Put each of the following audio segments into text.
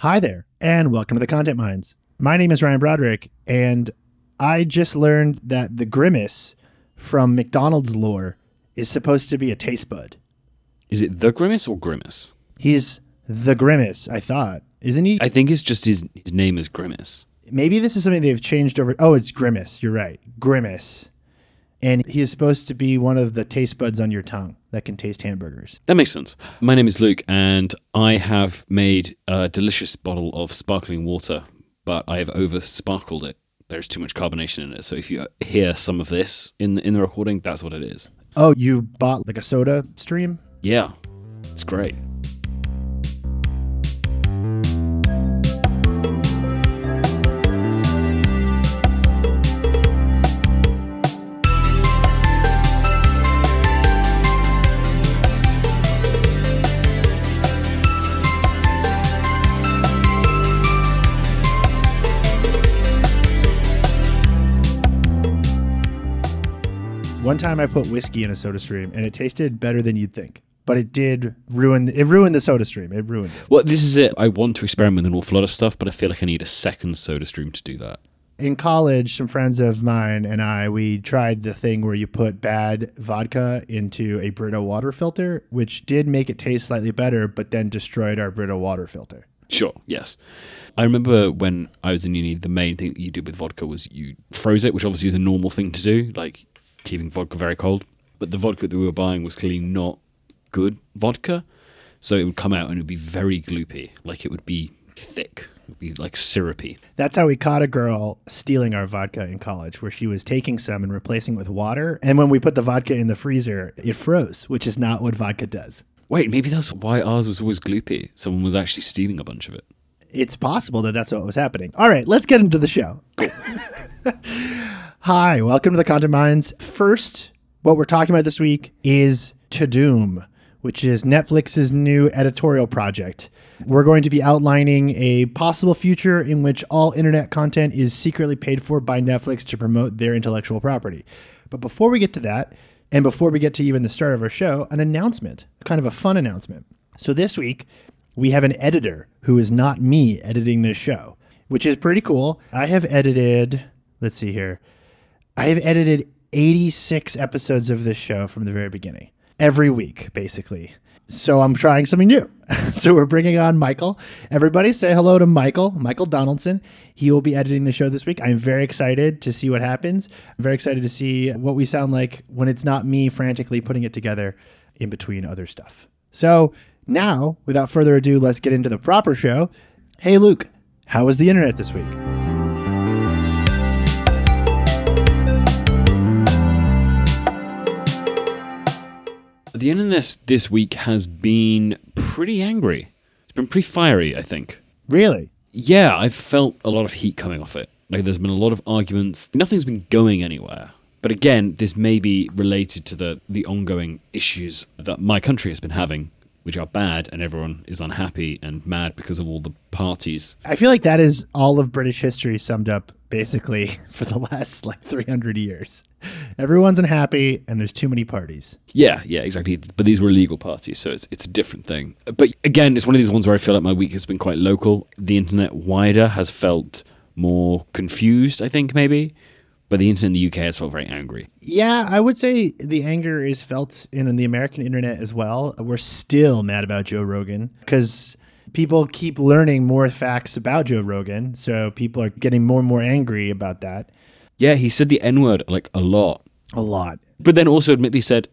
Hi there, and welcome to the Content Minds. My name is Ryan Broderick, and I just learned that the Grimace from McDonald's lore is supposed to be a taste bud. Is it the Grimace or Grimace? He's the Grimace, I thought. Isn't he? I think it's just his name is Grimace. Maybe this is something they've changed over. Oh, it's Grimace. You're right. Grimace. And he is supposed to be one of the taste buds on your tongue that can taste hamburgers. That makes sense. My name is Luke, and I have made a delicious bottle of sparkling water, but I have over-sparkled it. There's too much carbonation in it. So if you hear some of this in the recording, that's what it is. Oh, you bought like a soda stream? Yeah, it's great. One time I put whiskey in a soda stream and it tasted better than you'd think, but it did ruin the soda stream. It ruined it. Well, this is it. I want to experiment with an awful lot of stuff, but I feel like I need a second soda stream to do that. In college, some friends of mine and I, we tried the thing where you put bad vodka into a Brita water filter, which did make it taste slightly better, but then destroyed our Brita water filter. Sure, yes. I remember when I was in uni, the main thing that you did with vodka was you froze it, which obviously is a normal thing to do, like keeping vodka very cold, but the vodka that we were buying was clearly not good vodka, so it would come out and it would be very gloopy, like it would be thick, it would be like syrupy. That's how we caught a girl stealing our vodka in college, where she was taking some and replacing it with water, and when we put the vodka in the freezer, it froze, which is not what vodka does. Wait, maybe that's why ours was always gloopy. Someone was actually stealing a bunch of it. It's possible that that's what was happening. All right, let's get into the show. Hi, welcome to the Content Minds. First, what we're talking about this week is Tudum, which is Netflix's new editorial project. We're going to be outlining a possible future in which all internet content is secretly paid for by Netflix to promote their intellectual property. But before we get to that, and before we get to even the start of our show, an announcement, kind of a fun announcement. So this week, we have an editor who is not me editing this show, which is pretty cool. I have edited, let's see here. I have edited 86 episodes of this show from the very beginning, every week, basically. So I'm trying something new. So we're bringing on Michael. Everybody say hello to Michael, Michael Donaldson. He will be editing the show this week. I'm very excited to see what happens. I'm very excited to see what we sound like when it's not me frantically putting it together in between other stuff. So now, without further ado, let's get into the proper show. Hey, Luke, how was the internet this week? The internet this week has been pretty angry. It's been pretty fiery, I think. Really? Yeah, I've felt a lot of heat coming off it. Like, there's been a lot of arguments. Nothing's been going anywhere. But again, this may be related to the ongoing issues that my country has been having, which are bad, and everyone is unhappy and mad because of all the parties. I feel like that is all of British history summed up, basically, for the last, 300 years. Everyone's unhappy, and there's too many parties. Yeah, exactly. But these were illegal parties, so it's a different thing. But again, it's one of these ones where I feel like my week has been quite local. The internet wider has felt more confused, I think, maybe. But the internet in the UK has felt very angry. Yeah, I would say the anger is felt in the American internet as well. We're still mad about Joe Rogan because people keep learning more facts about Joe Rogan, so people are getting more and more angry about that. Yeah, he said the N-word, a lot. A lot. But then also admittedly said,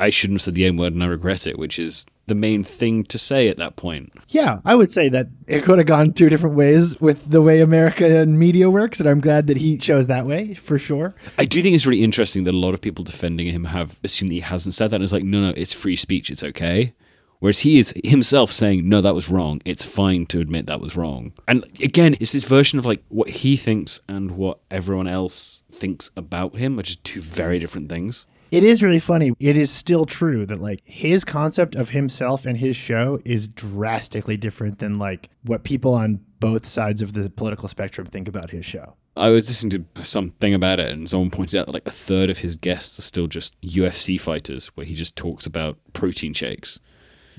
I shouldn't have said the N-word and I regret it, which is the main thing to say at that point. Yeah, I would say that it could have gone two different ways with the way American media works, and I'm glad that he chose that way, for sure. I do think it's really interesting that a lot of people defending him have assumed that he hasn't said that, and it's like, no, it's free speech, it's okay. Whereas he is himself saying, no, that was wrong. It's fine to admit that was wrong. And again, it's this version of what he thinks and what everyone else thinks about him are just two very different things. It is really funny. It is still true that his concept of himself and his show is drastically different than what people on both sides of the political spectrum think about his show. I was listening to something about it, and someone pointed out that a third of his guests are still just UFC fighters, where he just talks about protein shakes.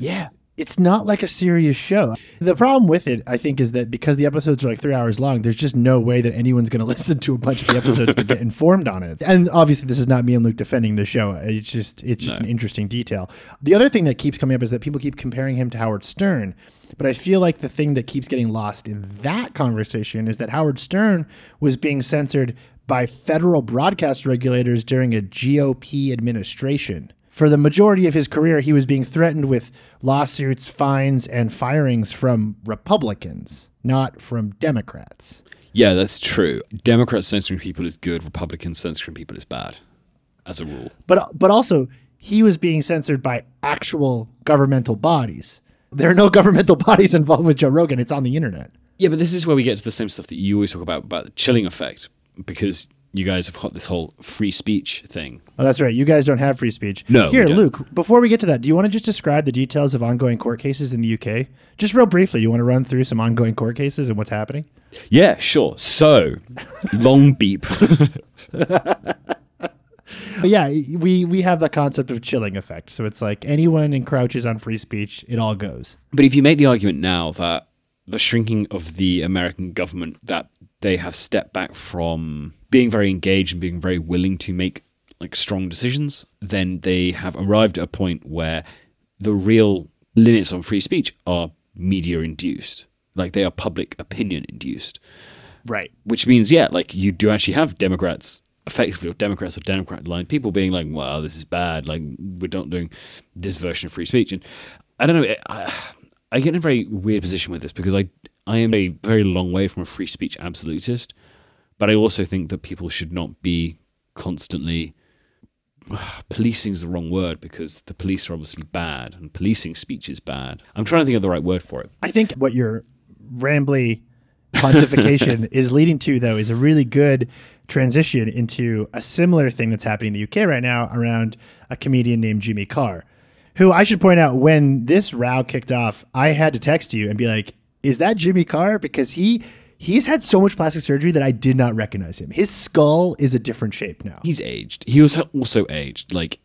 Yeah, It's not like a serious show. The problem with it, I think, is that because the episodes are like 3 hours long, there's just no way that anyone's going to listen to a bunch of the episodes to get informed on it. And obviously, this is not me and Luke defending the show. It's just an interesting detail. The other thing that keeps coming up is that people keep comparing him to Howard Stern. But I feel like the thing that keeps getting lost in that conversation is that Howard Stern was being censored by federal broadcast regulators during a GOP administration. For the majority of his career, he was being threatened with lawsuits, fines, and firings from Republicans, not from Democrats. Yeah, that's true. Democrats censoring people is good. Republicans censoring people is bad, as a rule. But also, he was being censored by actual governmental bodies. There are no governmental bodies involved with Joe Rogan. It's on the internet. Yeah, but this is where we get to the same stuff that you always talk about the chilling effect, because you guys have got this whole free speech thing. Oh, that's right. You guys don't have free speech. No. Here, Luke, before we get to that, do you want to just describe the details of ongoing court cases in the UK? Just real briefly, you want to run through some ongoing court cases and what's happening? Yeah, sure. So, long beep. Yeah, we have the concept of chilling effect. So it's like anyone encroaches on free speech, it all goes. But if you make the argument now that the shrinking of the American government, that they have stepped back from being very engaged and being very willing to make like strong decisions, then they have arrived at a point where the real limits on free speech are media-induced. Like, they are public opinion-induced. Right. Which means, yeah, like, you do actually have Democrats, effectively, or Democrats or Democrat-aligned people being like, wow, this is bad. Like, we're not doing this version of free speech. And I don't know, I get in a very weird position with this because I am a very long way from a free speech absolutist, but I also think that people should not be constantly policing is the wrong word because the police are obviously bad and policing speech is bad. I'm trying to think of the right word for it. I think what your rambly pontification is leading to, though, is a really good transition into a similar thing that's happening in the UK right now around a comedian named Jimmy Carr, who I should point out, when this row kicked off, I had to text you and be like, is that Jimmy Carr? Because he's had so much plastic surgery that I did not recognize him. His skull is a different shape now. He's aged. He was also aged. Like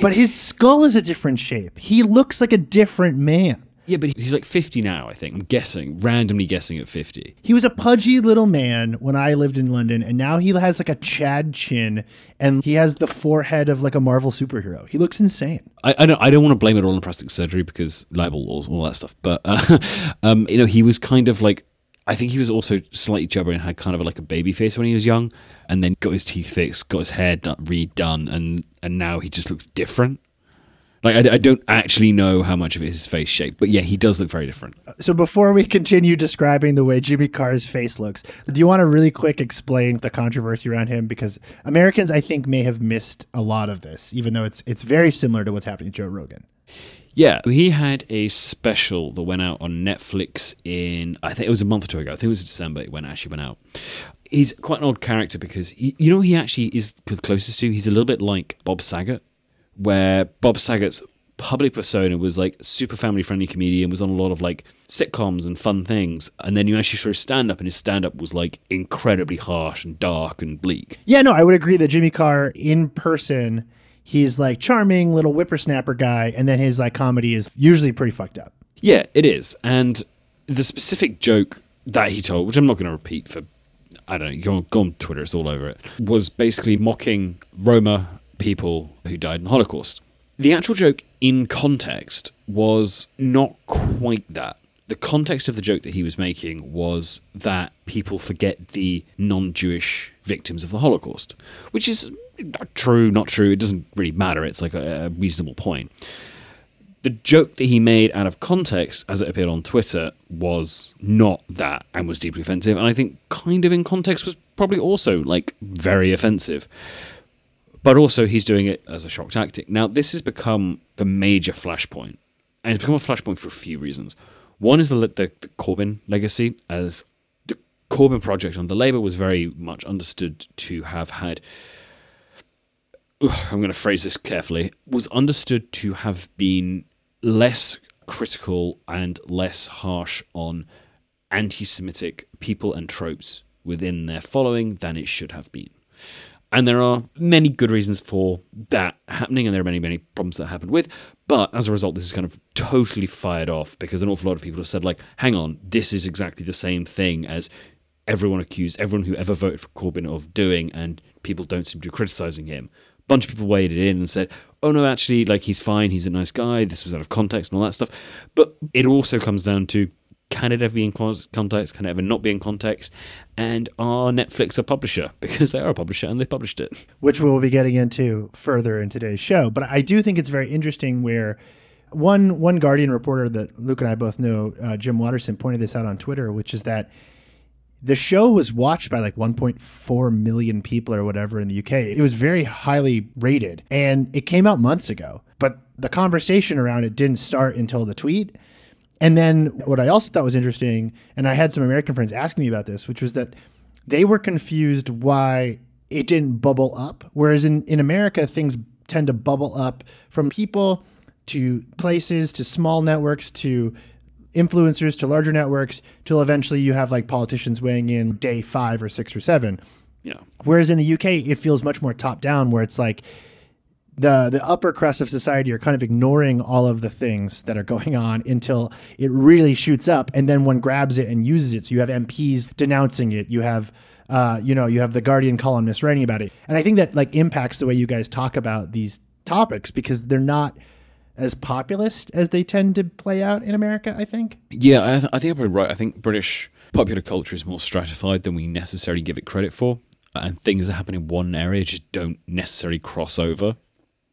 but his skull is a different shape. He looks like a different man. Yeah, but he's like 50 now, I think. I'm guessing, randomly guessing at 50. He was a pudgy little man when I lived in London, and now he has like a Chad chin, and he has the forehead of like a Marvel superhero. He looks insane. I don't want to blame it all on plastic surgery because libel laws, all that stuff. But, you know, he was kind of like, I think he was also slightly chubby and had kind of like a baby face when he was young, and then got his teeth fixed, got his hair redone, and now he just looks different. Like, I don't actually know how much of it is his face shape, but yeah, he does look very different. So before we continue describing the way Jimmy Carr's face looks, do you want to really quick explain the controversy around him? Because Americans, I think, may have missed a lot of this, even though it's very similar to what's happening to Joe Rogan. Yeah, he had a special that went out on Netflix in, I think it was a month or two ago. I think it was December it actually went out. He's quite an odd character because, you know, he actually is the closest to, he's a little bit like Bob Saget, where Bob Saget's public persona was like super family-friendly comedian, was on a lot of like sitcoms and fun things. And then you actually saw his stand-up, and his stand-up was like incredibly harsh and dark and bleak. Yeah, no, I would agree that Jimmy Carr in person, he's like charming little whippersnapper guy, and then his like comedy is usually pretty fucked up. Yeah, it is. And the specific joke that he told, which I'm not going to repeat for, I don't know, go on Twitter, it's all over it, was basically mocking Roma people who died in the Holocaust. The actual joke in context was not quite that. The context of the joke that he was making was that people forget the non-Jewish victims of the Holocaust, which is true, not true. It doesn't really matter. It's like a reasonable point. The joke that he made out of context, as it appeared on Twitter, was not that and was deeply offensive. And I think kind of in context was probably also like very offensive. But also he's doing it as a shock tactic. Now, this has become a major flashpoint. And it's become a flashpoint for a few reasons. One is the Corbyn legacy, as the Corbyn project under Labour was very much understood to have had, I'm going to phrase this carefully, was understood to have been less critical and less harsh on anti-Semitic people and tropes within their following than it should have been. And there are many good reasons for that happening, and there are many, many problems that happen with. But as a result, this is kind of totally fired off because an awful lot of people have said, like, hang on, this is exactly the same thing as everyone accused, everyone who ever voted for Corbyn of doing, and people don't seem to be criticising him. A bunch of people waded in and said, oh, no, actually, like, he's fine, he's a nice guy, this was out of context and all that stuff. But it also comes down to, can it ever be in context? Can it ever not be in context? And are Netflix a publisher? Because they are a publisher and they published it. Which we'll be getting into further in today's show. But I do think it's very interesting where one Guardian reporter that Luke and I both know, Jim Watterson, pointed this out on Twitter, which is that the show was watched by like 1.4 million people or whatever in the UK. It was very highly rated and it came out months ago. But the conversation around it didn't start until the tweet. And then what I also thought was interesting, and I had some American friends asking me about this, which was that they were confused why it didn't bubble up. Whereas in America, things tend to bubble up from people to places to small networks to influencers to larger networks till eventually you have like politicians weighing in day 5 or 6 or 7. Yeah. Whereas in the UK, it feels much more top down where it's like, the upper crust of society are kind of ignoring all of the things that are going on until it really shoots up, and then one grabs it and uses it. So you have MPs denouncing it. You have, you have the Guardian columnists writing about it. And I think that like impacts the way you guys talk about these topics because they're not as populist as they tend to play out in America, I think. Yeah, I think you're probably right. I think British popular culture is more stratified than we necessarily give it credit for. And things that happen in one area just don't necessarily cross over.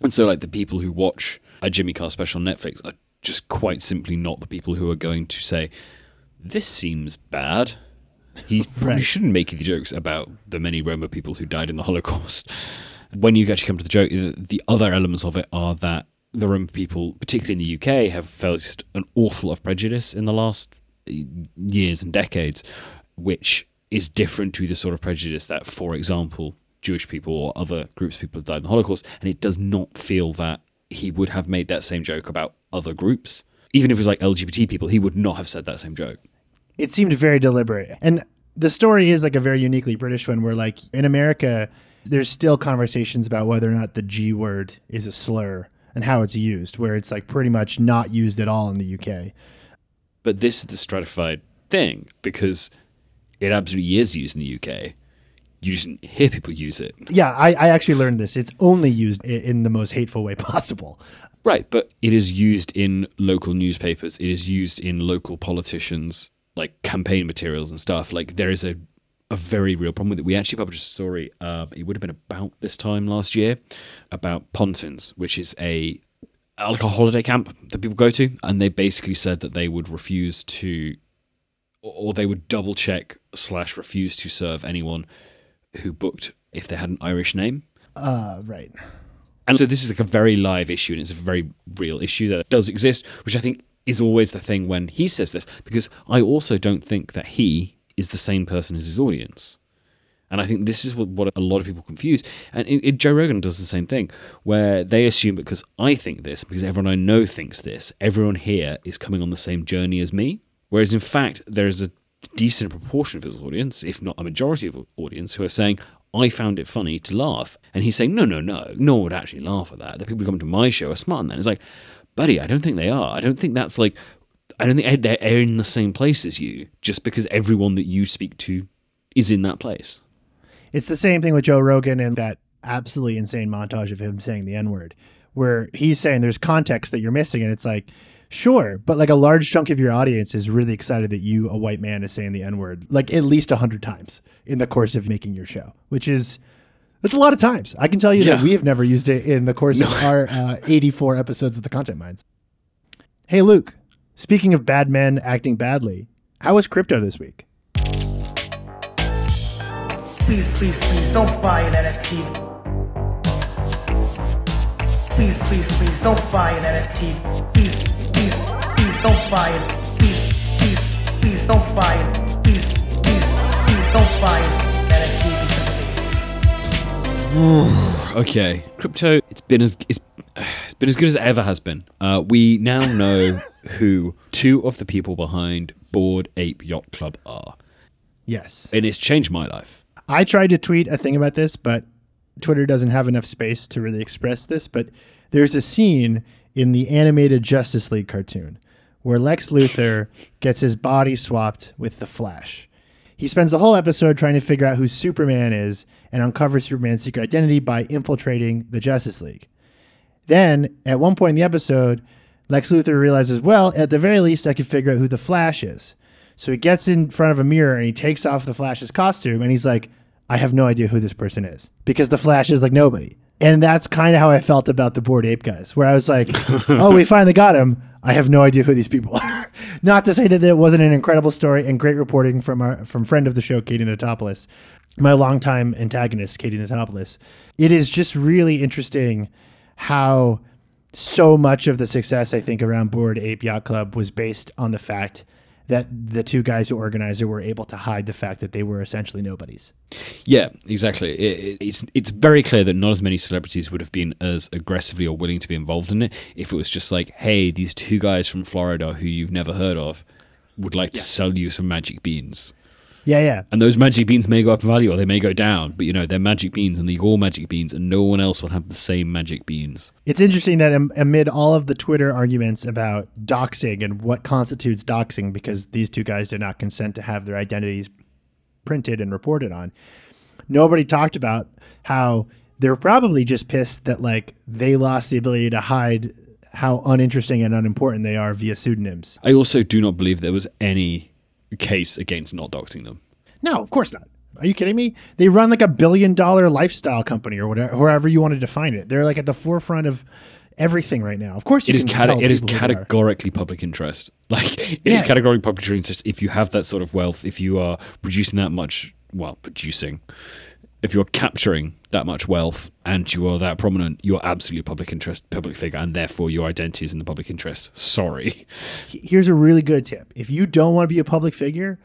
And so, like, the people who watch a Jimmy Carr special on Netflix are just quite simply not the people who are going to say, this seems bad. He probably shouldn't make the jokes about the many Roma people who died in the Holocaust. When you actually come to the joke, the other elements of it are that the Roma people, particularly in the UK, have faced an awful lot of prejudice in the last years and decades, which is different to the sort of prejudice that, for example, Jewish people or other groups of people have died in the Holocaust, and it does not feel that he would have made that same joke about other groups. Even if it was like LGBT people, he would not have said that same joke. It seemed very deliberate. And the story is like a very uniquely British one where like in America, there's still conversations about whether or not the G word is a slur and how it's used, where it's like pretty much not used at all in the UK. But this is the stratified thing because it absolutely is used in the UK. You didn't hear people use it. Yeah, I actually learned this. It's only used in the most hateful way possible. Right, but it is used in local newspapers. It is used in local politicians, like campaign materials and stuff. Like there is a very real problem with it. We actually published a story, it would have been about this time last year, about Pontins, which is like a holiday camp that people go to. And they basically said that they would refuse to, or they would double check / refuse to serve anyone who booked if they had an Irish name. Right. And so this is like a very live issue, and it's a very real issue that does exist, which I think is always the thing when he says this, because I also don't think that he is the same person as his audience. And I think this is what a lot of people confuse. And Joe Rogan does the same thing, where they assume because I think this, because everyone I know thinks this, everyone here is coming on the same journey as me. Whereas in fact, there is a decent proportion of his audience, if not a majority of audience, who are saying, I found it funny to laugh. And he's saying, no one would actually laugh at that. The people who come to my show are smart on that. And it's like, buddy, I don't think they are. I don't think that's like, I don't think they're in the same place as you just because everyone that you speak to is in that place. It's the same thing with Joe Rogan and that absolutely insane montage of him saying the N-word, where he's saying there's context that you're missing. And it's like, sure, but like a large chunk of your audience is really excited that you, a white man, is saying the N-word like at least 100 times in the course of making your show, which is, that's a lot of times. I can tell you that we have never used it in the course of our 84 episodes of the Content Minds. Hey, Luke, speaking of bad men acting badly, how was crypto this week? Please, please, please don't buy an NFT. Please, please, please don't buy an NFT. Please, please, please don't buy it. Please, please, please don't buy it. Please, please, please don't buy an NFT because of it. Okay, crypto. It's been as good as it ever has been. We now know who two of the people behind Bored Ape Yacht Club are. Yes, and it's changed my life. I tried to tweet a thing about this, but Twitter doesn't have enough space to really express this, but there's a scene in the animated Justice League cartoon where Lex Luthor gets his body swapped with the Flash. He spends the whole episode trying to figure out who Superman is and uncover Superman's secret identity by infiltrating the Justice League. Then, at one point in the episode, Lex Luthor realizes, well, at the very least, I can figure out who the Flash is. So he gets in front of a mirror and he takes off the Flash's costume and he's like, I have no idea who this person is, because the Flash is like nobody. And that's kind of how I felt about the Bored Ape guys, where I was like, oh, we finally got him. I have no idea who these people are. Not to say that it wasn't an incredible story and great reporting from friend of the show, Katie Natopoulos, my longtime antagonist, Katie Natopoulos. It is just really interesting how so much of the success, I think, around Bored Ape Yacht Club was based on the fact that the two guys who organized it were able to hide the fact that they were essentially nobodies. Yeah, exactly. It's very clear that not as many celebrities would have been as aggressively or willing to be involved in it if it was just like, hey, these two guys from Florida who you've never heard of would like to sell you some magic beans. Yeah, yeah. And those magic beans may go up in value or they may go down, but, you know, they're magic beans and they're all magic beans and no one else will have the same magic beans. It's interesting that amid all of the Twitter arguments about doxing and what constitutes doxing, because these two guys did not consent to have their identities printed and reported on, nobody talked about how they're probably just pissed that, like, they lost the ability to hide how uninteresting and unimportant they are via pseudonyms. I also do not believe there was any case against not doxing them. No, of course not. Are you kidding me? They run like $1 billion lifestyle company or whatever, however you want to define it. They're like at the forefront of everything right now. Of course, it is categorically public interest. Like it is categorically public interest. If you have that sort of wealth, if you are producing that much, if you're capturing that much wealth and you are that prominent, you are absolutely public interest, public figure, and therefore your identity is in the public interest. Sorry. Here's a really good tip. If you don't want to be a public figure,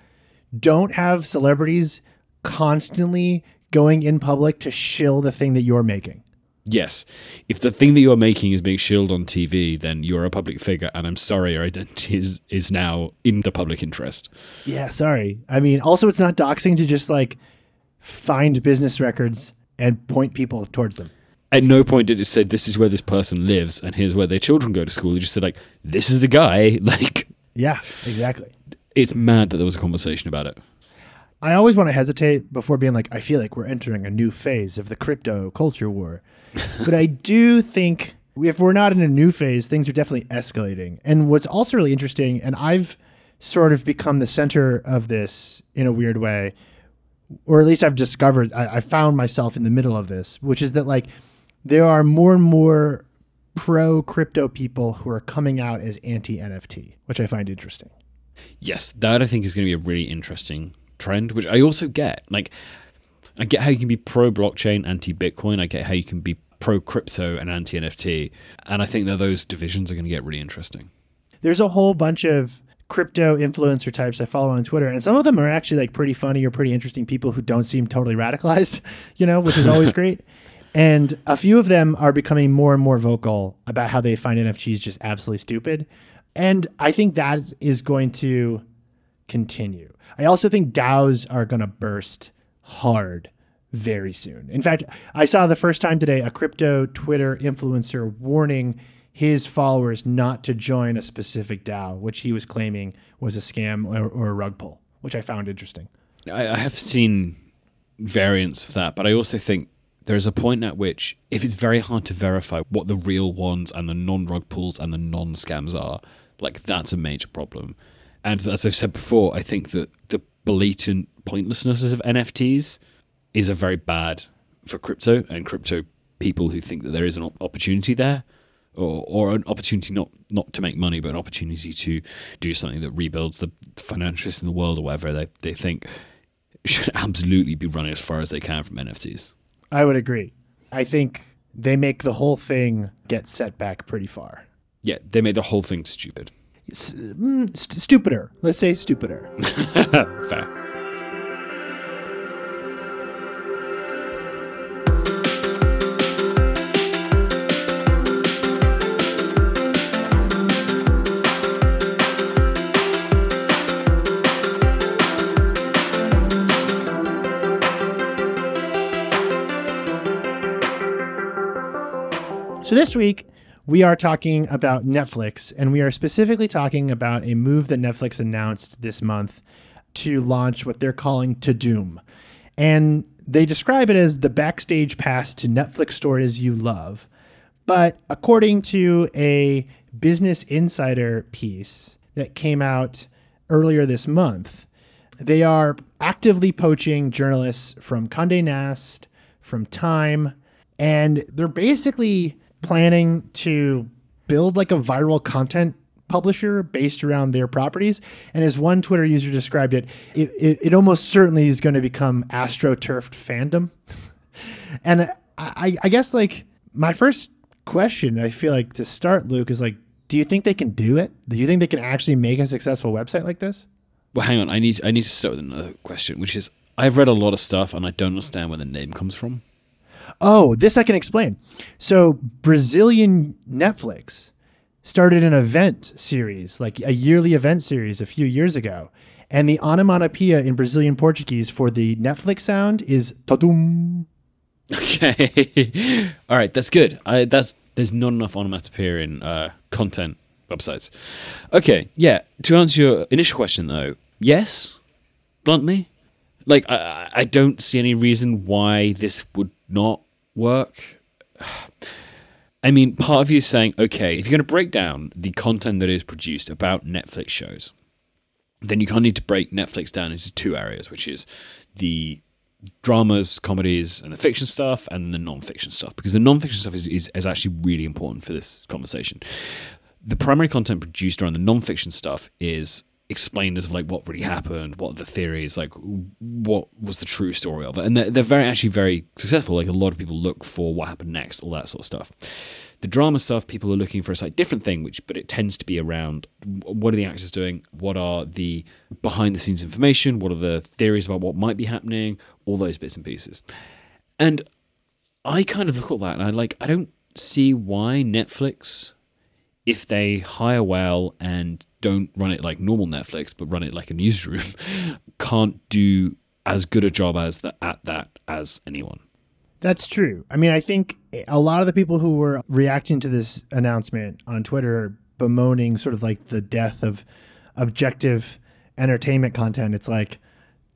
don't have celebrities constantly going in public to shill the thing that you're making. Yes. If the thing that you're making is being shilled on TV, then you're a public figure, and I'm sorry, your identity is now in the public interest. Yeah, sorry. I mean, also it's not doxing to just like find business records and point people towards them. At no point did it say this is where this person lives and here's where their children go to school. They just said like, this is the guy. Like, yeah, exactly. It's mad that there was a conversation about it. I always want to hesitate before being like, I feel like we're entering a new phase of the crypto culture war. But I do think if we're not in a new phase, things are definitely escalating. And what's also really interesting, and I've sort of become the center of this in a weird way, or at least I've discovered, I found myself in the middle of this, which is that like there are more and more pro-crypto people who are coming out as anti-NFT, which I find interesting. Yes, that I think is going to be a really interesting trend, which I also get. Like, I get how you can be pro-blockchain, anti-Bitcoin. I get how you can be pro-crypto and anti-NFT. And I think that those divisions are going to get really interesting. There's a whole bunch of crypto influencer types I follow on Twitter, and some of them are actually like pretty funny or pretty interesting people who don't seem totally radicalized, you know, which is always great. And a few of them are becoming more and more vocal about how they find NFTs just absolutely stupid. And I think that is going to continue. I also think DAOs are going to burst hard very soon. In fact, I saw the first time today a crypto Twitter influencer warning his followers not to join a specific DAO, which he was claiming was a scam or a rug pull, which I found interesting. I have seen variants of that, but I also think there's a point at which, if it's very hard to verify what the real ones and the non-rug pulls and the non-scams are, like that's a major problem. And as I've said before, I think that the blatant pointlessness of NFTs is a very bad for crypto and crypto people who think that there is an opportunity there. Or an opportunity not to make money, but an opportunity to do something that rebuilds the financial system in the world or whatever they think should absolutely be running as far as they can from NFTs. I would agree. I think they make the whole thing get set back pretty far. Yeah, they made the whole thing stupid. Stupider. Let's say stupider. Fair. So this week, we are talking about Netflix, and we are specifically talking about a move that Netflix announced this month to launch what they're calling Tudum. And they describe it as the backstage pass to Netflix stories you love. But according to a Business Insider piece that came out earlier this month, they are actively poaching journalists from Condé Nast, from Time, and they're basically planning to build like a viral content publisher based around their properties. And as one Twitter user described it, it almost certainly is going to become astroturfed fandom. And I guess like my first question, I feel like to start, Luke, is like, do you think they can do it? Do you think they can actually make a successful website like this? Well, hang on. I need to start with another question, which is I've read a lot of stuff and I don't understand where the name comes from. Oh, this I can explain. So Brazilian Netflix started an event series, like a yearly event series a few years ago. And the onomatopoeia in Brazilian Portuguese for the Netflix sound is Tudum. Okay. All right. That's good. There's not enough onomatopoeia in content websites. Okay. Yeah. To answer your initial question, though, yes, bluntly. Like, I don't see any reason why this would not work. I mean, part of you is saying, okay, if you're going to break down the content that is produced about Netflix shows, then you kind of need to break Netflix down into two areas, which is the dramas, comedies, and the fiction stuff, and the non-fiction stuff, because the non-fiction stuff is actually really important for this conversation. The primary content produced around the non-fiction stuff is explained as like what really happened, what are the theories, like what was the true story of it, and they're actually very successful. Like a lot of people look for what happened next, all that sort of stuff. The drama stuff, people are looking for a slightly different thing, but it tends to be around what are the actors doing, what are the behind the scenes information, what are the theories about what might be happening, all those bits and pieces. And I kind of look at that and I don't see why Netflix, if they hire well and don't run it like normal Netflix, but run it like a newsroom, can't do as good a job as anyone. That's true. I mean, I think a lot of the people who were reacting to this announcement on Twitter are bemoaning sort of like the death of objective entertainment content. It's like,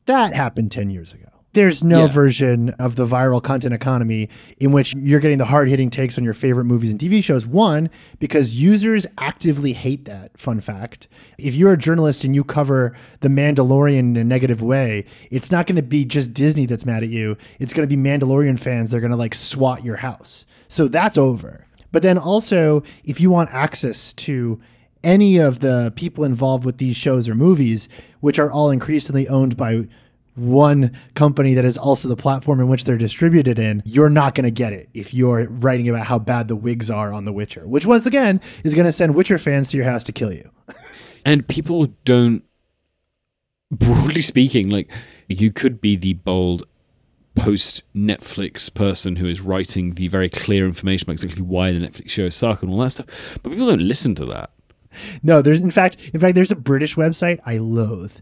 that happened 10 years ago. There's no version of the viral content economy in which you're getting the hard-hitting takes on your favorite movies and TV shows. One, because users actively hate that, fun fact. If you're a journalist and you cover The Mandalorian in a negative way, it's not going to be just Disney that's mad at you. It's going to be Mandalorian fans. They're going to like swat your house. So that's over. But then also, if you want access to any of the people involved with these shows or movies, which are all increasingly owned by one company that is also the platform in which they're distributed in, you're not going to get it if you're writing about how bad the wigs are on The Witcher, which once again is going to send Witcher fans to your house to kill you. And people don't, broadly speaking, like you could be the bold post-Netflix person who is writing the very clear information about exactly why the Netflix shows suck and all that stuff, but people don't listen to that. No, there's in fact, there's a British website I loathe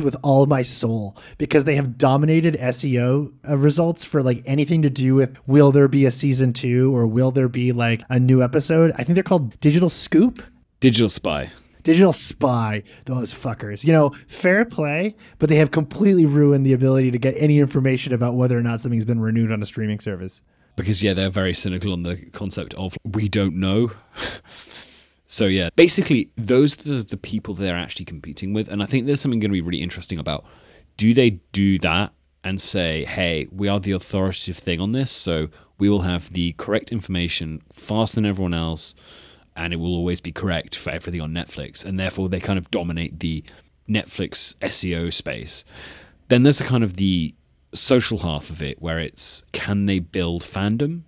with all my soul because they have dominated SEO results for like anything to do with will there be a season 2 or will there be like a new episode. I think they're called Digital Scoop. Digital Spy, those fuckers. You know, fair play, but they have completely ruined the ability to get any information about whether or not something's been renewed on a streaming service. Because yeah, they're very cynical on the concept of we don't know. So yeah, basically those are the people they're actually competing with. And I think there's something going to be really interesting about, do they do that and say, hey, we are the authoritative thing on this, so we will have the correct information faster than everyone else, and it will always be correct for everything on Netflix. And therefore they kind of dominate the Netflix SEO space. Then there's the kind of the social half of it where it's, can they build fandom?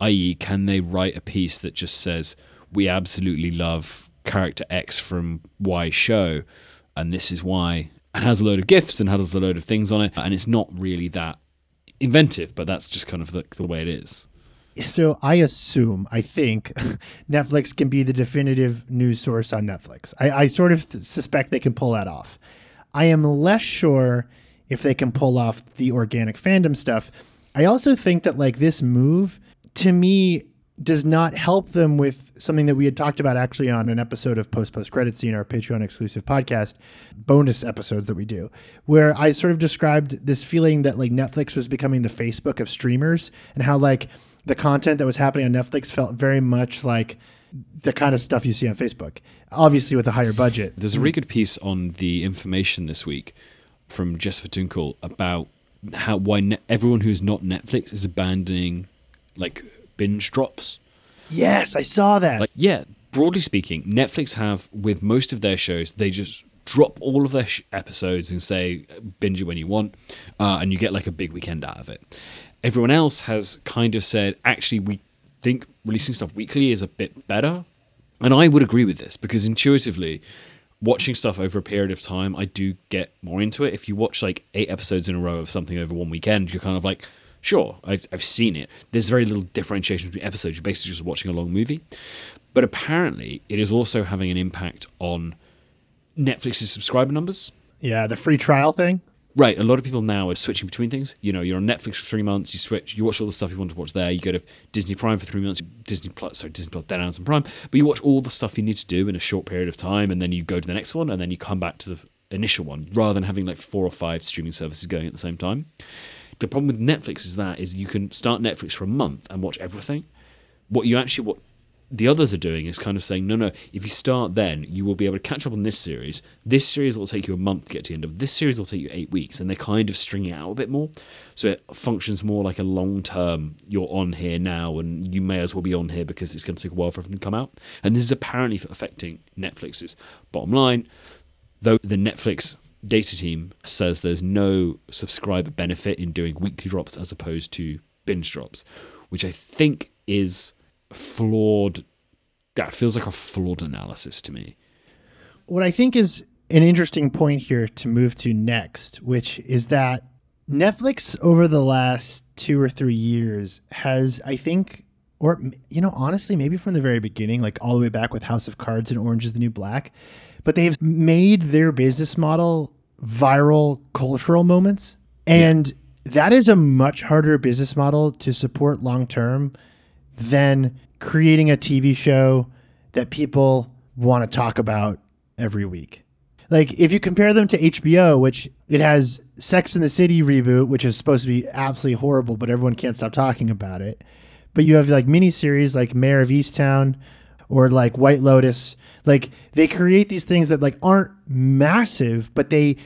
i.e. can they write a piece that just says, we absolutely love character X from Y show, and this is why, and has a load of GIFs and has a load of things on it, and it's not really that inventive, but that's just kind of the way it is. So I think Netflix can be the definitive news source on Netflix. I sort of suspect they can pull that off. I am less sure if they can pull off the organic fandom stuff. I also think that like this move, to me, does not help them with something that we had talked about actually on an episode of Post-Credit Scene, our Patreon exclusive podcast, bonus episodes that we do, where I sort of described this feeling that like Netflix was becoming the Facebook of streamers, and how like the content that was happening on Netflix felt very much like the kind of stuff you see on Facebook, obviously with a higher budget. There's a really good piece on The Information this week from Jessica Dunkel about how everyone who's not Netflix is abandoning like binge drops. Yes, I saw that. Like, yeah, broadly speaking, Netflix have, with most of their shows, they just drop all of their episodes and say, binge it when you want, and you get like a big weekend out of it. Everyone else has kind of said, actually, we think releasing stuff weekly is a bit better. And I would agree with this, because intuitively, watching stuff over a period of time, I do get more into it. If you watch like 8 episodes in a row of something over one weekend, you're kind of like, sure, I've seen it. There's very little differentiation between episodes. You're basically just watching a long movie. But apparently, it is also having an impact on Netflix's subscriber numbers. Yeah, the free trial thing. Right. A lot of people now are switching between things. You know, you're on Netflix for 3 months, you switch, you watch all the stuff you want to watch there. You go to Disney Prime for 3 months, Disney Plus, then Amazon Prime. But you watch all the stuff you need to do in a short period of time, and then you go to the next one, and then you come back to the initial one, rather than having like 4 or 5 streaming services going at the same time. The problem with Netflix is you can start Netflix for a month and watch everything. What the others are doing is kind of saying, no, if you start then, you will be able to catch up on this series. This series will take you a month to get to the end of. This series will take you 8 weeks. And they're kind of stringing it out a bit more. So it functions more like a long-term, you're on here now, and you may as well be on here because it's going to take a while for everything to come out. And this is apparently affecting Netflix's bottom line, though the Netflix data team says there's no subscriber benefit in doing weekly drops as opposed to binge drops, which I think is flawed. That feels like a flawed analysis to me. What I think is an interesting point here to move to next, which is that Netflix over the last 2 or 3 years has, I think, or, you know, honestly, maybe from the very beginning, like all the way back with House of Cards and Orange is the New Black, but they've made their business model viral cultural moments. And that is a much harder business model to support long-term than creating a TV show that people want to talk about every week. Like if you compare them to HBO, which it has Sex and the City reboot, which is supposed to be absolutely horrible, but everyone can't stop talking about it. But you have like miniseries like Mayor of Easttown or like White Lotus. Like they create these things that like aren't massive, but they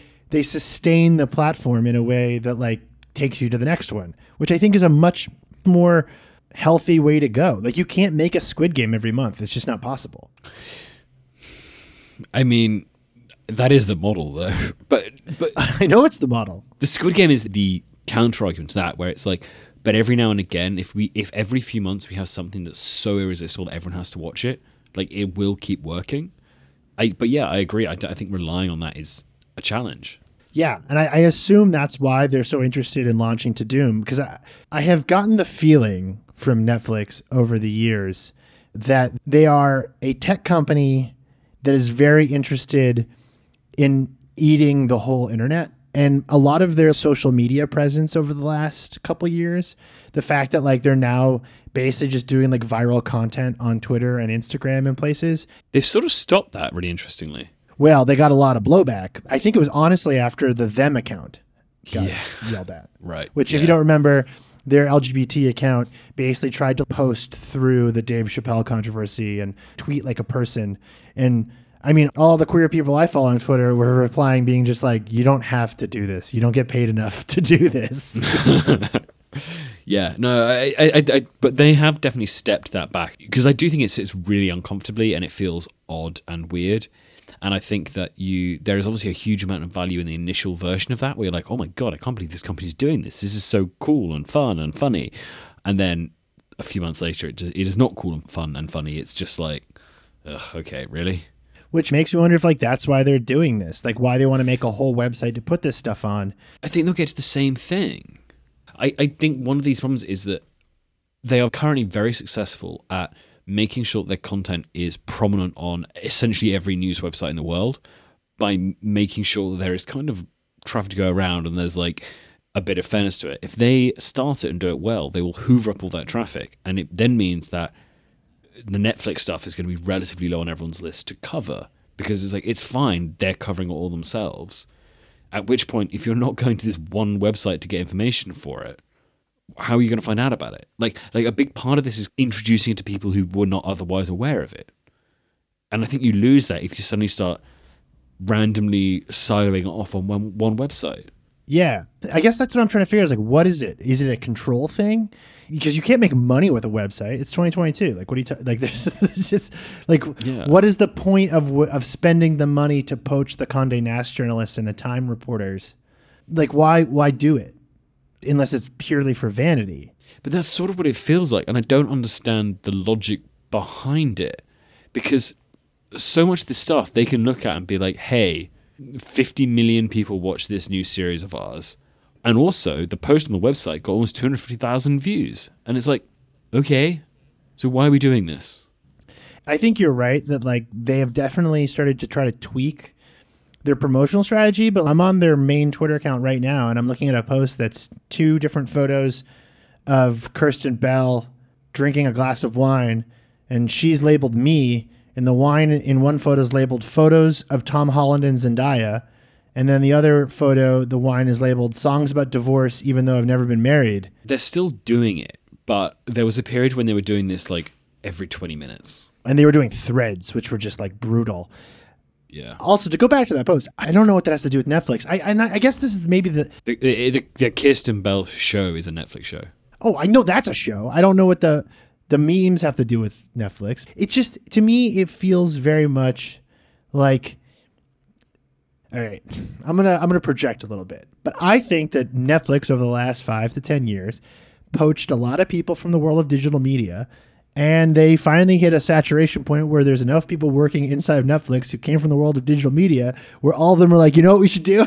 sustain the platform in a way that like takes you to the next one, which I think is a much more healthy way to go. Like you can't make a Squid Game every month. It's just not possible. I mean, that is the model though. But I know it's the model. The Squid Game is the counter argument to that, where it's like, but every now and again, if every few months we have something that's so irresistible that everyone has to watch it, like it will keep working. But yeah, I agree. I think relying on that is a challenge. Yeah, and I assume that's why they're so interested in launching Tudum, because I have gotten the feeling from Netflix over the years that they are a tech company that is very interested in eating the whole internet. And a lot of their social media presence over the last couple of years, the fact that like they're now basically just doing like viral content on Twitter and Instagram and places. They've sort of stopped that, really interestingly. Well, they got a lot of blowback. I think it was honestly after the Them account got yelled at. Right. Which, if you don't remember, their LGBT account basically tried to post through the Dave Chappelle controversy and tweet like a person. And I mean, all the queer people I follow on Twitter were replying being just like, you don't have to do this. You don't get paid enough to do this. Yeah, no, but they have definitely stepped that back, because I do think it sits really uncomfortably and it feels odd and weird. And I think that there is obviously a huge amount of value in the initial version of that, where you're like, oh my God, I can't believe this company's doing this. This is so cool and fun and funny. And then a few months later, it is not cool and fun and funny. It's just like, ugh, okay, really? Which makes me wonder if like that's why they're doing this, like why they want to make a whole website to put this stuff on. I think they'll get to the same thing. I think one of these problems is that they are currently very successful at making sure that their content is prominent on essentially every news website in the world by making sure that there is kind of traffic to go around, and there's like a bit of fairness to it. If they start it and do it well, they will hoover up all that traffic, and it then means that the Netflix stuff is going to be relatively low on everyone's list to cover, because it's like, it's fine, they're covering it all themselves. At which point, if you're not going to this one website to get information for it, how are you going to find out about it? Like a big part of this is introducing it to people who were not otherwise aware of it. And I think you lose that if you suddenly start randomly siloing off on one website. Yeah. I guess that's what I'm trying to figure out, is like, what is it? Is it a control thing? Because you can't make money with a website. It's 2022. Like, what are you like, there's just like, yeah. What is the point of spending the money to poach the Condé Nast journalists and the Time reporters? Like, why do it? Unless it's purely for vanity. But that's sort of what it feels like. And I don't understand the logic behind it, because so much of this stuff they can look at and be like, hey, 50 million people watch this new series of ours. And also the post on the website got almost 250,000 views. And it's like, okay, so why are we doing this? I think you're right that like they have definitely started to try to tweak their promotional strategy, but I'm on their main Twitter account right now, and I'm looking at a post that's two different photos of Kirsten Bell drinking a glass of wine, and she's labeled me, and the wine in one photo is labeled photos of Tom Holland and Zendaya, and then the other photo, the wine is labeled songs about divorce, even though I've never been married. They're still doing it, but there was a period when they were doing this like every 20 minutes. And they were doing threads, which were just like brutal. Yeah. Also, to go back to that post, I don't know what that has to do with Netflix. I guess this is maybe the Kirsten Bell show is a Netflix show. Oh, I know that's a show. I don't know what the memes have to do with Netflix. It just, to me, it feels very much like, all right, I'm gonna project a little bit, but I think that Netflix over the last 5 to 10 years poached a lot of people from the world of digital media. And they finally hit a saturation point where there's enough people working inside of Netflix who came from the world of digital media where all of them were like, you know what we should do?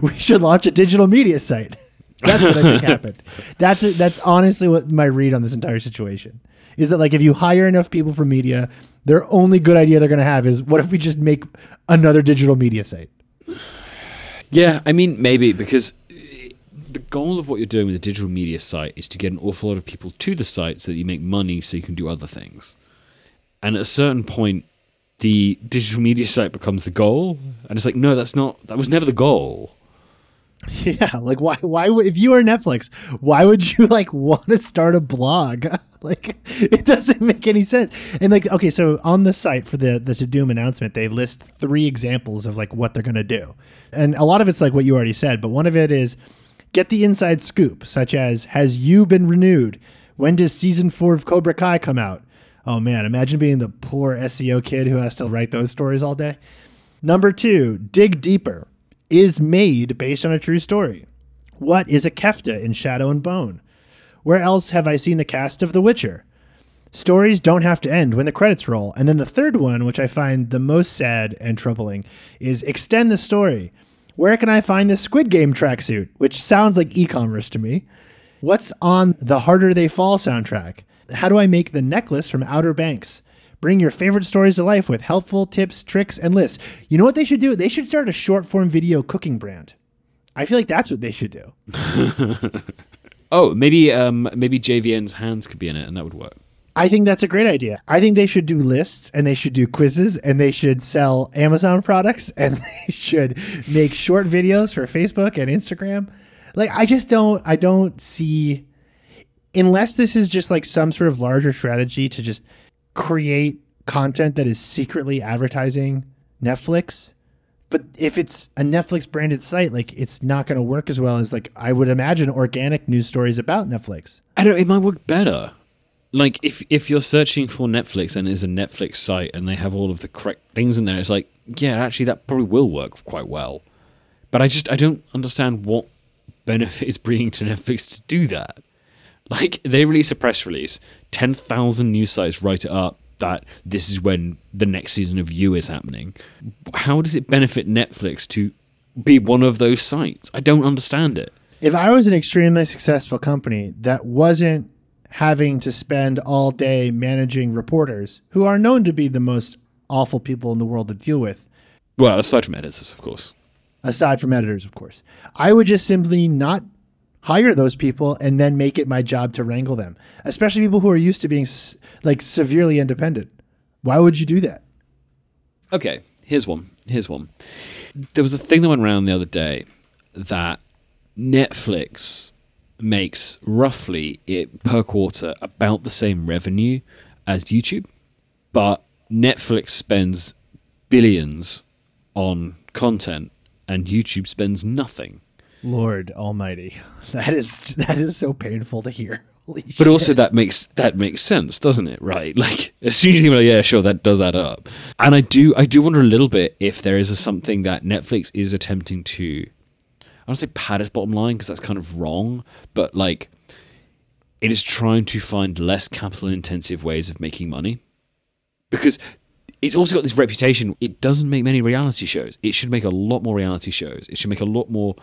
We should launch a digital media site. That's what I think happened. That's honestly what my read on this entire situation is, that like if you hire enough people from media, their only good idea they're going to have is, what if we just make another digital media site? Yeah, I mean, maybe, because the goal of what you're doing with a digital media site is to get an awful lot of people to the site so that you make money so you can do other things. And at a certain point, the digital media site becomes the goal. And it's like, no, that was never the goal. Yeah. Like why if you are Netflix, why would you like want to start a blog? Like, it doesn't make any sense. And like, okay, so on the site for the Tudum announcement, they list 3 examples of like what they're going to do. And a lot of it's like what you already said, but one of it is, get the inside scoop, such as, has You been renewed? When does season 4 of Cobra Kai come out? Oh man, imagine being the poor SEO kid who has to write those stories all day. Number 2, dig deeper. Is made based on a true story? What is a kefta in Shadow and Bone? Where else have I seen the cast of The Witcher? Stories don't have to end when the credits roll. And then the third one, which I find the most sad and troubling, is extend the story. Where can I find this Squid Game tracksuit? Which sounds like e-commerce to me. What's on the Harder They Fall soundtrack? How do I make the necklace from Outer Banks? Bring your favorite stories to life with helpful tips, tricks, and lists. You know what they should do? They should start a short-form video cooking brand. I feel like that's what they should do. Oh, maybe JVN's hands could be in it, and that would work. I think that's a great idea. I think they should do lists, and they should do quizzes, and they should sell Amazon products, and they should make short videos for Facebook and Instagram. Like, I don't see, unless this is just like some sort of larger strategy to just create content that is secretly advertising Netflix. But if it's a Netflix branded site, like, it's not going to work as well as, like, I would imagine organic news stories about Netflix. I don't know, it might work better. Like, if you're searching for Netflix and there's a Netflix site and they have all of the correct things in there, it's like, yeah, actually, that probably will work quite well. But I don't understand what benefit it's bringing to Netflix to do that. Like, they release a press release, 10,000 news sites write it up that this is when the next season of You is happening. How does it benefit Netflix to be one of those sites? I don't understand it. If I was an extremely successful company that wasn't having to spend all day managing reporters who are known to be the most awful people in the world to deal with. Well, aside from editors, of course. I would just simply not hire those people and then make it my job to wrangle them, especially people who are used to being like severely independent. Why would you do that? Okay, here's one. There was a thing that went around the other day that Netflix makes roughly per quarter about the same revenue as YouTube, but Netflix spends billions on content and YouTube spends nothing. Lord almighty. That is so painful to hear. Holy shit. But also that makes sense, doesn't it? Right? Like, as soon as you think, yeah, sure, that does add up. And I do wonder a little bit if there is something that Netflix is attempting to, I don't say pad its bottom line because that's kind of wrong, but like it is trying to find less capital intensive ways of making money. Because it's also got this reputation. It doesn't make many reality shows. It should make a lot more reality shows. It should make a lot more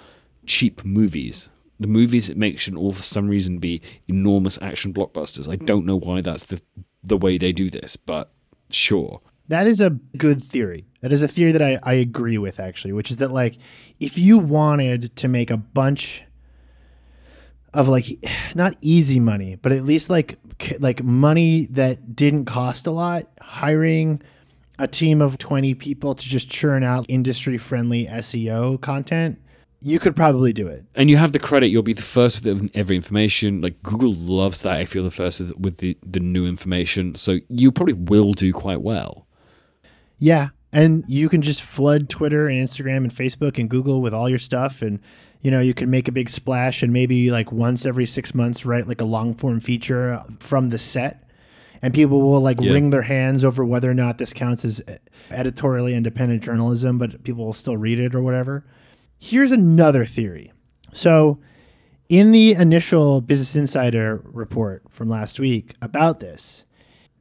cheap movies. The movies it makes should all, for some reason, be enormous action blockbusters. I don't know why that's the way they do this, but sure. That is a good theory. That is a theory that I agree with, actually, which is that, like, if you wanted to make a bunch of, like, not easy money, but at least, like money that didn't cost a lot, hiring a team of 20 people to just churn out industry-friendly SEO content, you could probably do it. And you have the credit. You'll be the first with every information. Like, Google loves that if you're the first with the new information. So you probably will do quite well. Yeah. And you can just flood Twitter and Instagram and Facebook and Google with all your stuff. And, you know, you can make a big splash and maybe like once every 6 months, write like a long form feature from the set. And people will like wring their hands over whether or not this counts as editorially independent journalism, but people will still read it or whatever. Here's another theory. So in the initial Business Insider report from last week about this,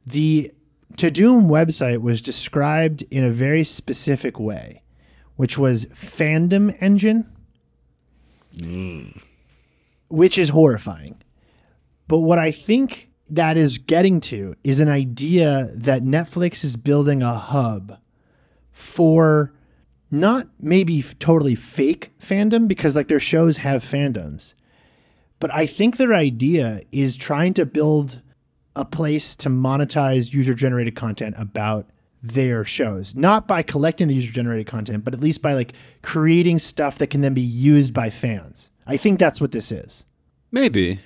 the Tudum website was described in a very specific way, which was fandom engine, which is horrifying. But what I think that is getting to is an idea that Netflix is building a hub for not maybe totally fake fandom, because like their shows have fandoms, but I think their idea is trying to build a place to monetize user-generated content about their shows, not by collecting the user-generated content, but at least by like creating stuff that can then be used by fans. I think that's what this is. Maybe. I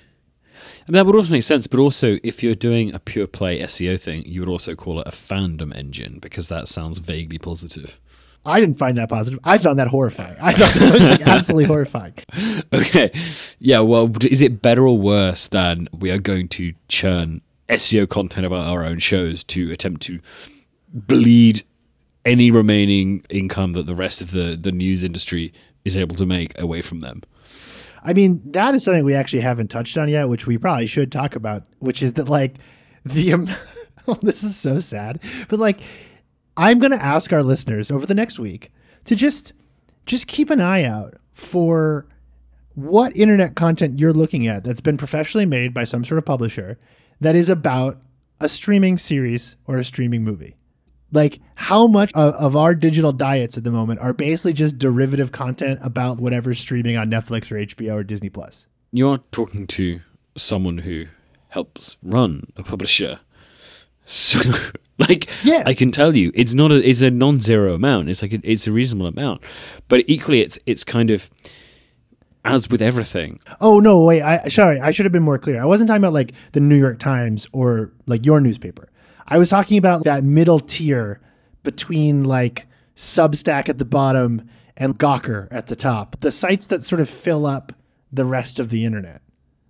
mean, that would also make sense, but also if you're doing a pure play SEO thing, you would also call it a fandom engine because that sounds vaguely positive. I didn't find that positive. I found that horrifying. I thought that was like absolutely horrifying. Okay. Yeah, well, is it better or worse than we are going to churn SEO content about our own shows to attempt to bleed any remaining income that the rest of the news industry is able to make away from them? I mean, that is something we actually haven't touched on yet, which we probably should talk about, which is that like this is so sad, but like I'm going to ask our listeners over the next week to just keep an eye out for what internet content you're looking at that's been professionally made by some sort of publisher that is about a streaming series or a streaming movie. Like, how much of our digital diets at the moment are basically just derivative content about whatever's streaming on Netflix or HBO or Disney+. You're talking to someone who helps run a publisher. So, like, yeah. I can tell you, it's a non-zero amount. It's like it's a reasonable amount, but equally, it's kind of as with everything. Oh no, wait! I should have been more clear. I wasn't talking about like the New York Times or like your newspaper. I was talking about that middle tier between like Substack at the bottom and Gawker at the top. The sites that sort of fill up the rest of the internet.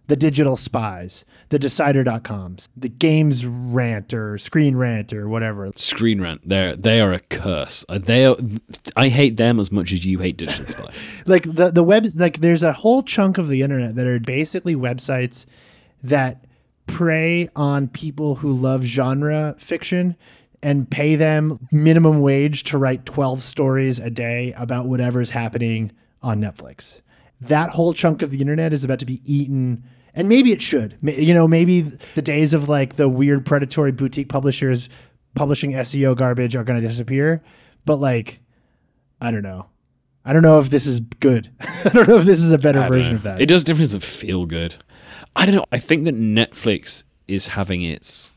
The digital spies, the decider.coms, the games rant or screen rant or whatever. Screen rant, they are a curse. I hate them as much as you hate digital spy. Like the web, like there's a whole chunk of the internet that are basically websites that prey on people who love genre fiction and pay them minimum wage to write 12 stories a day about whatever's happening on Netflix. That whole chunk of the internet is about to be eaten, and maybe it should. You know, maybe the days of like the weird predatory boutique publishers publishing SEO garbage are going to disappear, but like, I don't know. I don't know if this is good. I don't know if this is a better version of that. It just definitely doesn't feel good. I don't know. I think that Netflix is having its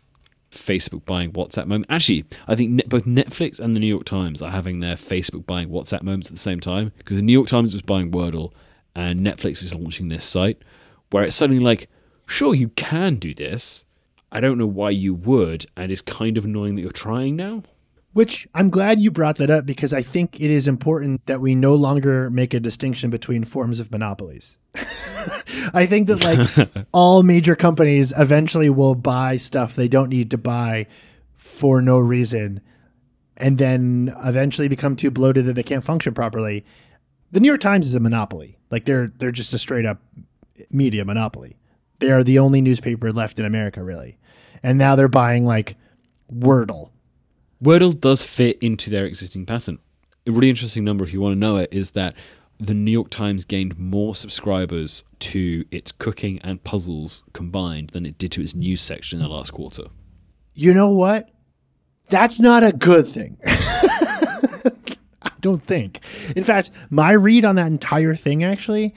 Facebook buying WhatsApp moment. Actually, I think both Netflix and the New York Times are having their Facebook buying WhatsApp moments at the same time, because the New York Times was buying Wordle and Netflix is launching this site where it's suddenly like, sure, you can do this. I don't know why you would, and it's kind of annoying that you're trying now. Which I'm glad you brought that up, because I think it is important that we no longer make a distinction between forms of monopolies. I think that like all major companies eventually will buy stuff they don't need to buy for no reason, and then eventually become too bloated that they can't function properly. The New York Times is a monopoly. Like they're just a straight up media monopoly. They are the only newspaper left in America, really. And now they're buying like Wordle. Wordle does fit into their existing pattern. A really interesting number, if you want to know it, is that the New York Times gained more subscribers to its cooking and puzzles combined than it did to its news section in the last quarter. You know what? That's not a good thing. I don't think. In fact, my read on that entire thing actually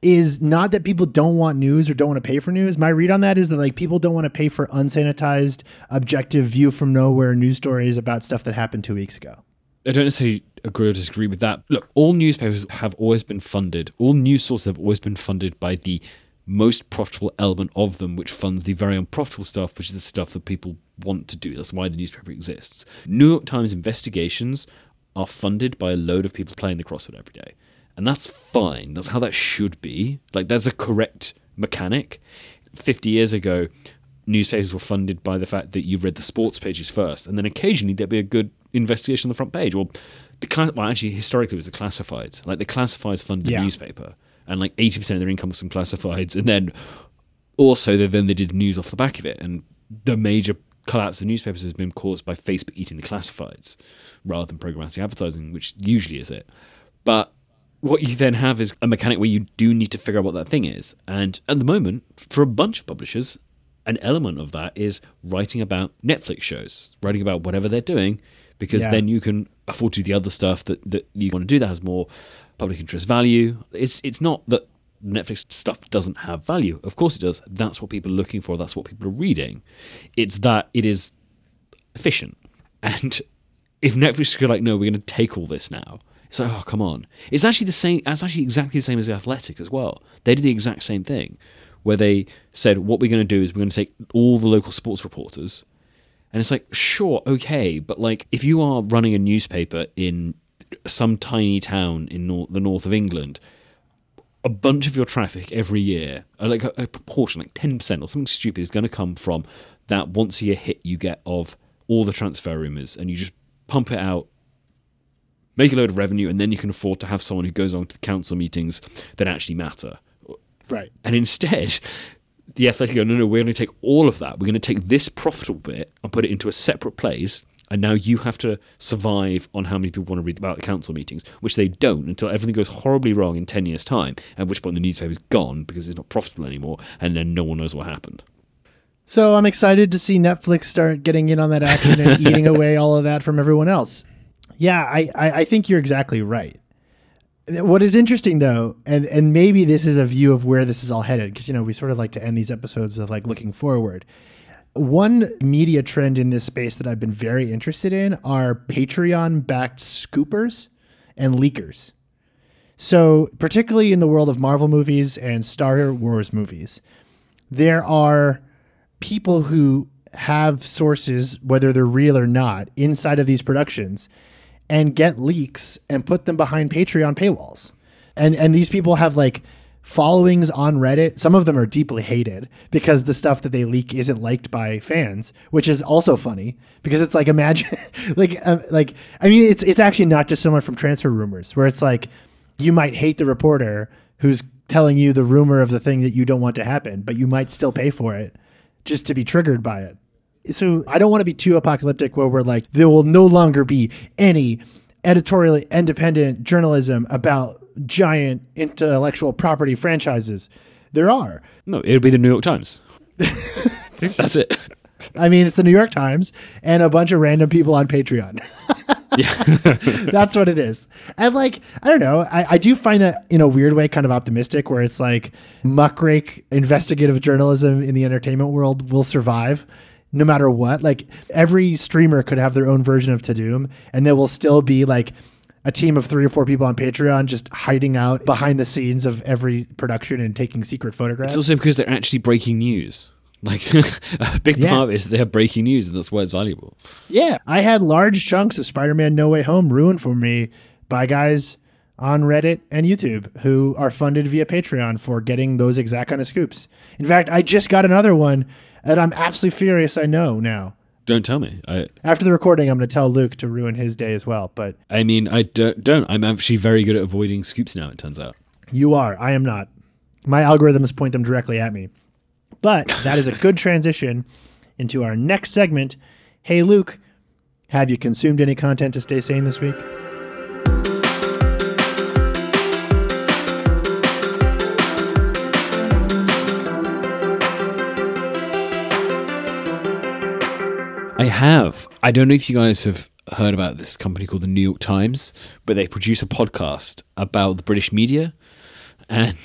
is not that people don't want news or don't want to pay for news. My read on that is that like people don't want to pay for unsanitized, objective view from nowhere news stories about stuff that happened 2 weeks ago. I don't necessarily agree or disagree with that. Look, all newspapers have always been funded. All news sources have always been funded by the most profitable element of them, which funds the very unprofitable stuff, which is the stuff that people want to do. That's why the newspaper exists. New York Times investigations are funded by a load of people playing the crossword every day. And that's fine. That's how that should be. Like, that's a correct mechanic. 50 years ago, newspapers were funded by the fact that you read the sports pages first, and then occasionally there'd be a good investigation on the front page. Well, actually, historically, it was the classifieds. Like, the classifieds funded the newspaper, and like 80% of their income was from classifieds. And then also, then they did news off the back of it. And the major collapse of newspapers has been caused by Facebook eating the classifieds rather than programmatic advertising, which usually is it. But what you then have is a mechanic where you do need to figure out what that thing is. And at the moment, for a bunch of publishers, an element of that is writing about Netflix shows, writing about whatever they're doing, because then you can afford to do the other stuff that you want to do that has more public interest value. It's not that Netflix stuff doesn't have value. Of course it does. That's what people are looking for. That's what people are reading. It's that it is efficient. And if Netflix could no, we're going to take all this now. It's like, oh, come on. It's actually the same. It's actually exactly the same as The Athletic as well. They did the exact same thing, where they said, what we're going to do is we're going to take all the local sports reporters. And it's like, sure, okay, but like if you are running a newspaper in some tiny town in the north of England, a bunch of your traffic every year, like a proportion, like 10% or something stupid, is going to come from that once a year hit you get of all the transfer rumours, and you just pump it out, make a load of revenue, and then you can afford to have someone who goes on to the council meetings that actually matter. Right. And instead, The Athletic go, no, we're going to take all of that. We're going to take this profitable bit and put it into a separate place, and now you have to survive on how many people want to read about the council meetings, which they don't until everything goes horribly wrong in 10 years' time, at which point the newspaper's gone because it's not profitable anymore, and then no one knows what happened. So I'm excited to see Netflix start getting in on that action and eating away all of that from everyone else. Yeah, I think you're exactly right. What is interesting, though, and maybe this is a view of where this is all headed, because, we sort of like to end these episodes with like looking forward. One media trend in this space that I've been very interested in are Patreon-backed scoopers and leakers. So particularly in the world of Marvel movies and Star Wars movies, there are people who have sources, whether they're real or not, inside of these productions, and get leaks and put them behind Patreon paywalls. And these people have like followings on Reddit. Some of them are deeply hated because the stuff that they leak isn't liked by fans, which is also funny because it's like, imagine it's actually not just someone from transfer rumors, where it's like, you might hate the reporter who's telling you the rumor of the thing that you don't want to happen, but you might still pay for it just to be triggered by it. So I don't want to be too apocalyptic where we're like, there will no longer be any editorially independent journalism about giant intellectual property franchises. There are. No, it'll be the New York Times. That's it. I mean, it's the New York Times and a bunch of random people on Patreon. Yeah. That's what it is. And like, I don't know, I do find that in a weird way kind of optimistic, where it's like muckrake investigative journalism in the entertainment world will survive no matter what. Like every streamer could have their own version of Tudum, and there will still be like a team of 3 or 4 people on Patreon just hiding out behind the scenes of every production and taking secret photographs. It's also because they're actually breaking news. Like a big part is they're breaking news, and that's why it's valuable. Yeah. I had large chunks of Spider-Man No Way Home ruined for me by guys on Reddit and YouTube who are funded via Patreon for getting those exact kind of scoops. In fact, I just got another one and I'm absolutely furious. I know now. Don't tell me. After the recording, I'm going to tell Luke to ruin his day as well. But I mean, I don't. I'm actually very good at avoiding scoops now, it turns out. You are. I am not. My algorithms point them directly at me. But that is a good transition into our next segment. Hey, Luke, have you consumed any content to stay sane this week? I have. I don't know if you guys have heard about this company called the New York Times, but they produce a podcast about the British media, and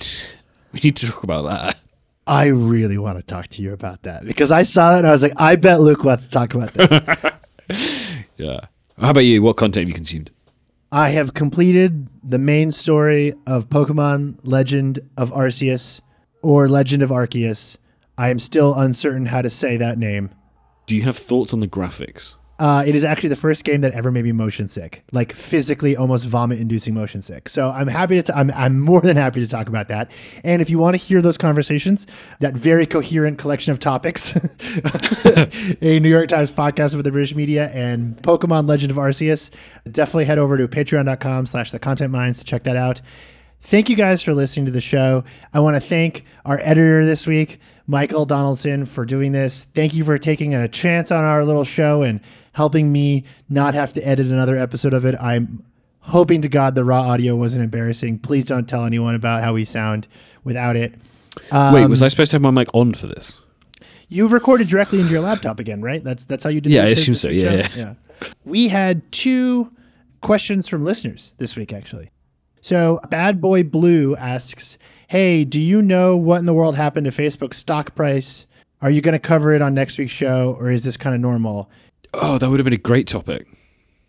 we need to talk about that. I really want to talk to you about that, because I saw that and I was like, I bet Luke wants to talk about this. Yeah. How about you? What content have you consumed? I have completed the main story of Pokemon Legend of Arceus, or Legend of Arceus. I am still uncertain how to say that name. Do you have thoughts on the graphics? It is actually the first game that ever made me motion sick, like physically almost vomit-inducing motion sick. So I'm happy to. I'm more than happy to talk about that. And if you want to hear those conversations, that very coherent collection of topics, a New York Times podcast about the British media and Pokemon Legend of Arceus, definitely head over to patreon.com/thecontentminds to check that out. Thank you guys for listening to the show. I want to thank our editor this week, Michael Donaldson, for doing this. Thank you for taking a chance on our little show and helping me not have to edit another episode of it. I'm hoping to God the raw audio wasn't embarrassing. Please don't tell anyone about how we sound without it. Wait, was I supposed to have my mic on for this? You've recorded directly into your laptop again, right? That's how you did it. Yeah, I assume so. Yeah. We had 2 questions from listeners this week, actually. So Bad Boy Blue asks, hey, do you know what in the world happened to Facebook's stock price? Are you going to cover it on next week's show, or is this kind of normal? Oh, that would have been a great topic.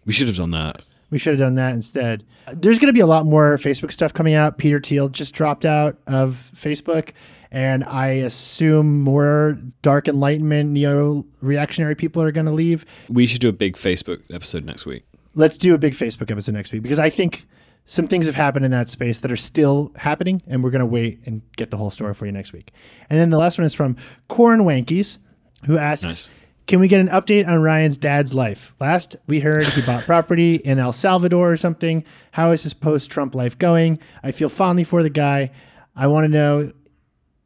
We should have done that. We should have done that instead. There's going to be a lot more Facebook stuff coming out. Peter Thiel just dropped out of Facebook, and I assume more dark enlightenment, neo-reactionary people are going to leave. We should do a big Facebook episode next week. Let's do a big Facebook episode next week, because I think some things have happened in that space that are still happening, and we're going to wait and get the whole story for you next week. And then the last one is from Corn Wankies, who asks, nice. Can we get an update on Ryan's dad's life? Last we heard he bought property in El Salvador or something. How is his post-Trump life going? I feel fondly for the guy. I want to know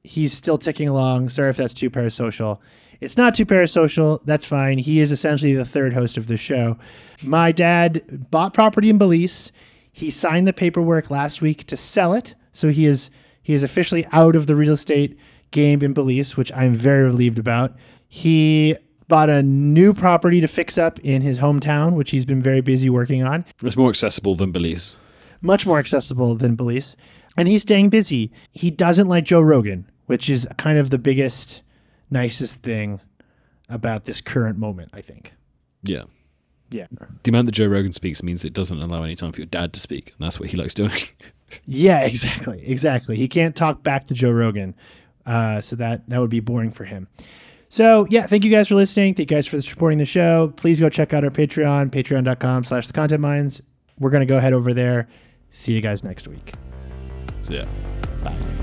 he's still ticking along. Sorry if that's too parasocial. It's not too parasocial. That's fine. He is essentially the third host of the show. My dad bought property in Belize. He signed the paperwork last week to sell it, so he is officially out of the real estate game in Belize, which I'm very relieved about. He bought a new property to fix up in his hometown, which he's been very busy working on. It's more accessible than Belize. Much more accessible than Belize. And he's staying busy. He doesn't like Joe Rogan, which is kind of the biggest, nicest thing about this current moment, I think. Yeah. Yeah. The amount that Joe Rogan speaks means it doesn't allow any time for your dad to speak, and that's what he likes doing. Yeah, exactly. Exactly. He can't talk back to Joe Rogan, so that would be boring for him. So, yeah, thank you guys for listening. Thank you guys for supporting the show. Please go check out our Patreon, patreon.com/thecontentminds. We're going to go head over there. See you guys next week. See ya. Bye.